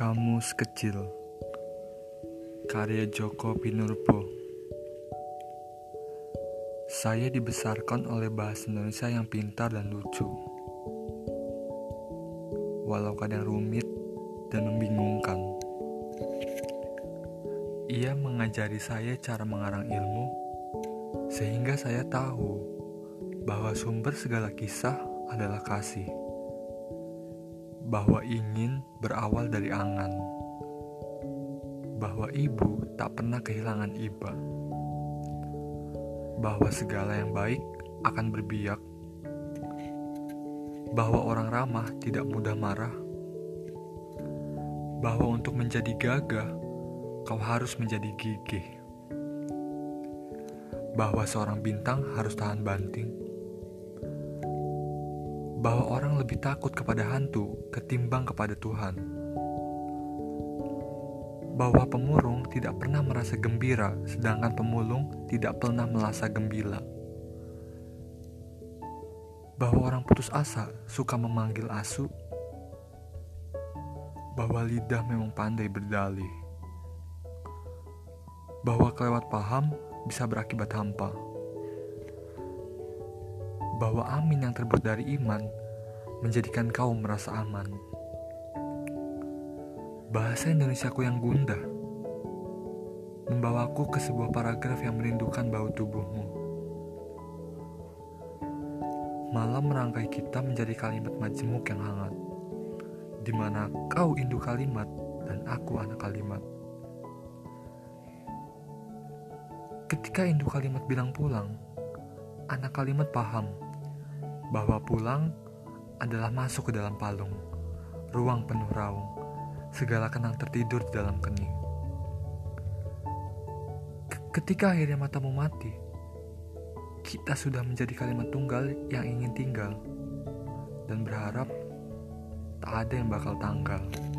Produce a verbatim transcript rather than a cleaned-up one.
Kamus Kecil, karya Joko Pinurbo. Saya dibesarkan oleh bahasa Indonesia yang pintar dan lucu, walau kadang rumit dan membingungkan. Ia mengajari saya cara mengarang ilmu, sehingga saya tahu bahwa sumber segala kisah adalah kasih, bahwa ingin berawal dari angan, bahwa ibu tak pernah kehilangan iba, bahwa segala yang baik akan berbiak, bahwa orang ramah tidak mudah marah, bahwa untuk menjadi gagah kau harus menjadi gigih, bahwa seorang bintang harus tahan banting, bahwa orang lebih takut kepada hantu ketimbang kepada Tuhan, bahwa pemurung tidak pernah merasa gembira sedangkan pemulung tidak pernah merasa gembira, bahwa orang putus asa suka memanggil asu, bahwa lidah memang pandai berdalih, bahwa kelewat paham bisa berakibat hampa, bahwa amin yang terbuat dari iman menjadikan kau merasa aman. Bahasa Indonesiaku yang gundah membawaku ke sebuah paragraf yang merindukan bau tubuhmu. Malam merangkai kita menjadi kalimat majemuk yang hangat, di mana kau induk kalimat dan aku anak kalimat. Ketika induk kalimat bilang pulang, anak kalimat paham bahwa pulang adalah masuk ke dalam palung, ruang penuh raung, segala kenang tertidur di dalam kening. Ketika akhirnya matamu mati, kita sudah menjadi kalimat tunggal yang ingin tinggal dan berharap tak ada yang bakal tanggal.